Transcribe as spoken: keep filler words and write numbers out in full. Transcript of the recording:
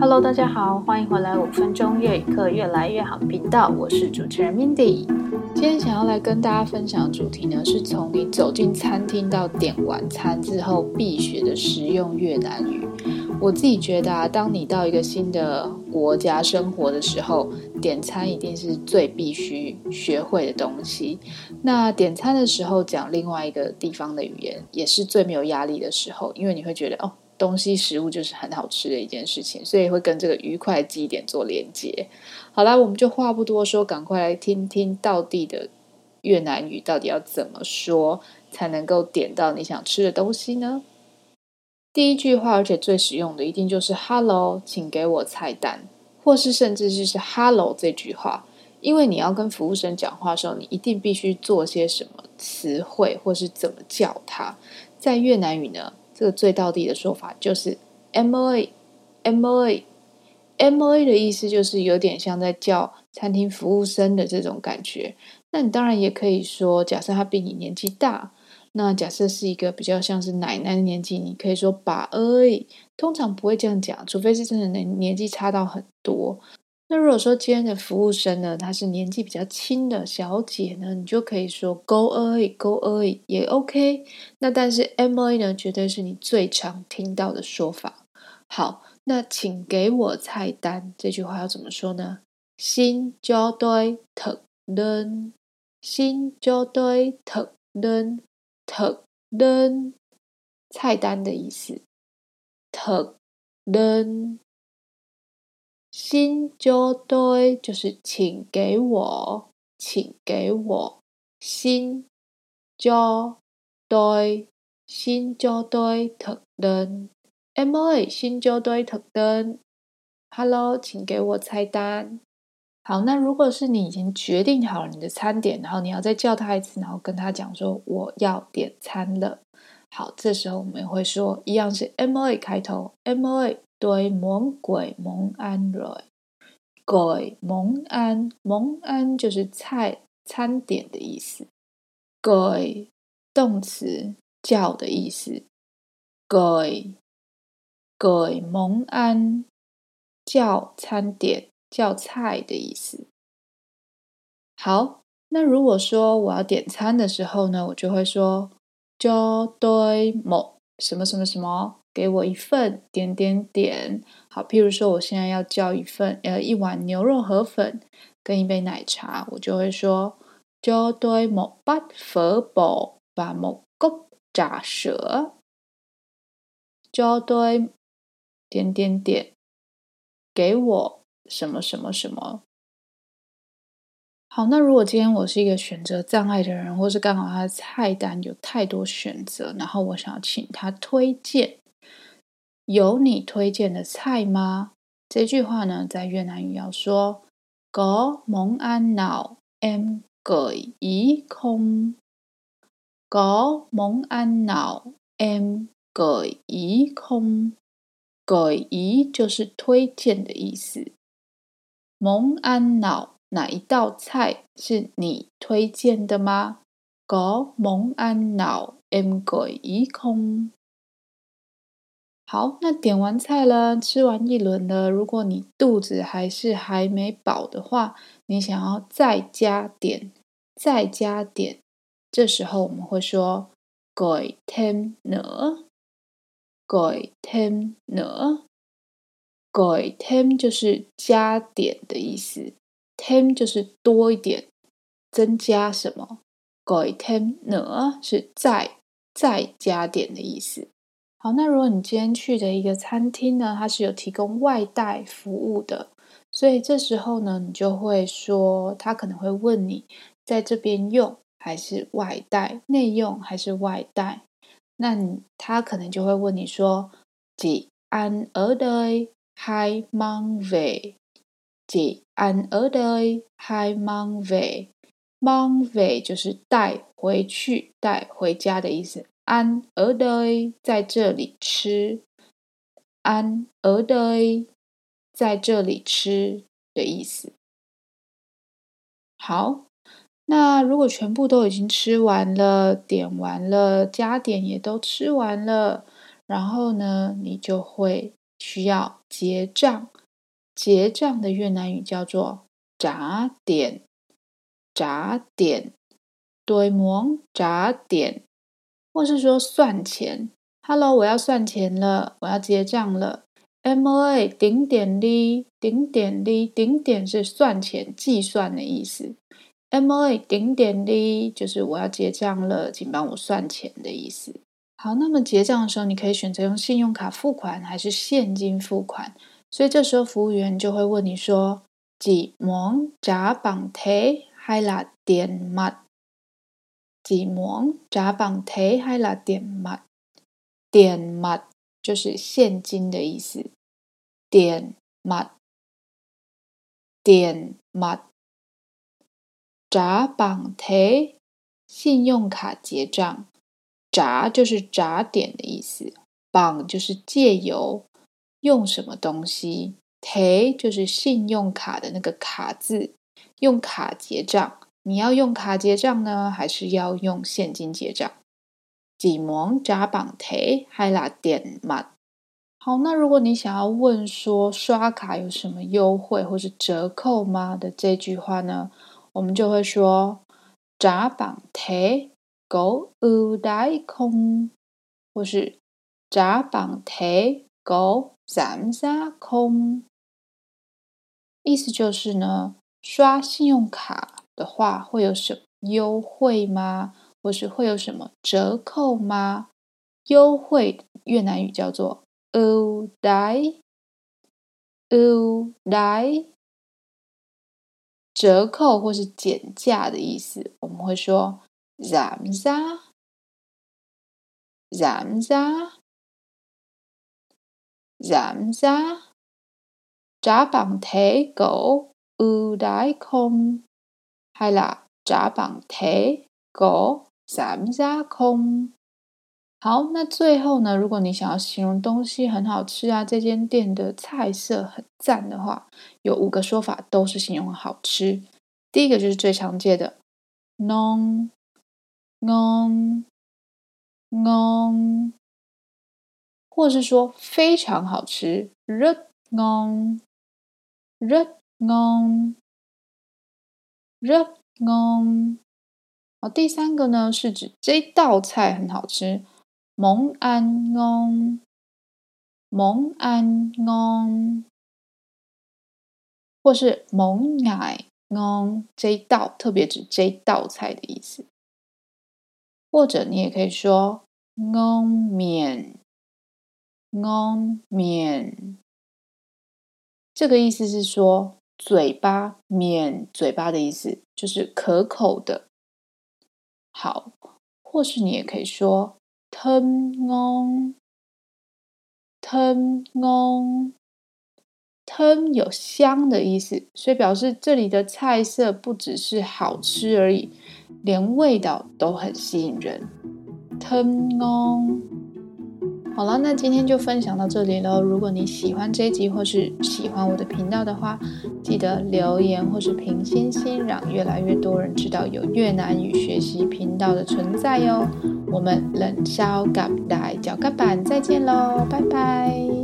Hello， 大家好，欢迎回来五分钟越语课越来越好频道，我是主持人 Mindy。今天想要来跟大家分享的主题呢，是从你走进餐厅到点完餐之后必学的实用越南语。我自己觉得啊，当你到一个新的国家生活的时候，点餐一定是最必须学会的东西。那点餐的时候讲另外一个地方的语言，也是最没有压力的时候，因为你会觉得哦，东西食物就是很好吃的一件事情，所以会跟这个愉快的基点做连接。好啦，我们就话不多说，赶快来听听道地的越南语到底要怎么说才能够点到你想吃的东西呢？第一句话，而且最实用的一定就是 Hello， 请给我菜单，或是甚至就是 Hello 这句话，因为你要跟服务生讲话的时候，你一定必须做些什么词汇或是怎么叫他。在越南语呢，这个最道地的说法就是 em ơi，em ơi，em ơi 的意思就是有点像在叫餐厅服务生的这种感觉。那你当然也可以说，假设他比你年纪大，那假设是一个比较像是奶奶的年纪，你可以说bà ơi，通常不会这样讲，除非是真的年纪差到很多。那如果说今天的服务生呢，她是年纪比较轻的小姐呢，你就可以说 Cô ơi， Cô ơi 也 OK。 那但是 em ơi 呢，绝对是你最常听到的说法。好，那请给我菜单这句话要怎么说呢？ Xin cho tôi thực đơn， Xin cho tôi thực đơn， thực đơn 菜单的意思， thực đơn。Xin cho tôi 就是请给我，请给我。Xin cho tôi， Xin cho tôi thực đơn。Em ơi， Xin cho tôi thực đơn。Hello， 请给我菜单。好，那如果是你已经决定好了你的餐点，然后你要再叫他一次，然后跟他讲说我要点餐了。好，这时候我们会说一样是 Em ơi 开头 ，Em ơi。对，蒙鬼蒙安瑞，鬼蒙安，蒙安就是菜餐点的意思。鬼动词叫的意思，鬼鬼蒙安叫餐点叫菜的意思。好，那如果说我要点餐的时候呢，我就会说 cho tôi một 什么什么什么。给我一份点点点。好，譬如说我现在要叫一份呃一碗牛肉河粉跟一杯奶茶，我就会说 cho tôi một bát phở bò và một cốc trà sữa。 cho tôi 点点点，给我什么什么什么。好，那如果今天我是一个选择障碍的人，或是刚好他的菜单有太多选择，然后我想要请他推荐，有你推荐的菜吗？这句话呢，在越南语要说 Có món ăn nào em gợi ý không？ Có món ăn nào em gợi ý không？ gợi ý 就是推荐的意思。 món ăn nào 哪一道菜是你推荐的吗？ Có món ăn nào em gợi ý không？好，那点完菜了，吃完一轮了，如果你肚子还是还没饱的话，你想要再加点，再加点，这时候我们会说 gửi thêm nữa， gửi thêm nữa。 gửi thêm 就是加点的意思， thêm 就是多一点，增加什么。 gửi thêm nữa 是再再加点的意思。好，那如果你今天去的一个餐厅呢，它是有提供外带服务的，所以这时候呢，你就会说，他可能会问你，在这边用还是外带，内用还是外带？那你他可能就会问你说，chỉ ăn ở đây hay mang về？ chỉ ăn ở đây hay mang về？ mang về 就是带回去、带回家的意思。ăn ở đây 在这里吃， ăn ở đây 在这里吃的意思。好，那如果全部都已经吃完了，点完了，加点也都吃完了，然后呢，你就会需要结账。结账的越南语叫做trả tiền，trả tiền，对门trả tiền，或是说算钱。Hello， 我要算钱了，我要结账了。Em ơi， 顶点哩，顶点哩，顶点是算钱、计算的意思。Em ơi， 顶点哩就是我要结账了，请帮我算钱的意思。好，那么结账的时候，你可以选择用信用卡付款还是现金付款。所以这时候服务员就会问你说：几毛trả bằng thế hay là tiền mặt？几毛trả bằng thế hay là tiền mặt？tiền mặt就是现金的意思。tiền mặt，tiền mặt，trả bằng thế，信用卡结账。trả就是trả点的意思，bằng就是借由用什么东西，thế就是信用卡的那个卡字，用卡结账。你要用卡结账呢，还是要用现金结账？几毛trả bằng thế hay là tiền mặt。好，那如果你想要问说刷卡有什么优惠或是折扣吗的这句话呢，我们就会说trả bằng thế có ưu đãi không，或是trả bằng thế có giảm giá không。意思就是呢，刷信用卡的话会有什么优惠吗？或是会有什么折扣吗？优惠越南语叫做 ưu đãi， ưu đãi， 折扣或是减价的意思，我们会说 giảm giá， giảm giá， giảm giá。 trả bằng thế có ưu đãi không， hay là trả bằng thế có giảm giá không。 好，那最后呢，如果你想要形容东西很好吃啊，这间店的菜色很赞的话，有五个说法都是形容好吃。第一个就是最常见的 ngon ngon ngon， 或是说非常好吃 rất ngon rất ngon rất ngon。第三个呢，是指这道菜很好吃 món ăn ngon món ăn ngon， 或是 món ngài ngon， 这一道特别指这一道菜的意思。或者你也可以说 ngon miệng ngon miệng， 这个意思是说嘴巴，miệng嘴巴的意思，就是可口的。好，或是你也可以说 thơm ngon thơm ngon， thơm 有香的意思，所以表示这里的菜色不只是好吃而已，连味道都很吸引人 thơm ngon。 好了，那今天就分享到这里咯。如果你喜欢这一集或是喜欢我的频道的话，记得留言或是评星星，让越来越多人知道有越南语学习频道的存在哟。我们lần sau gặp lại， chào các bạn， 再见咯，拜拜。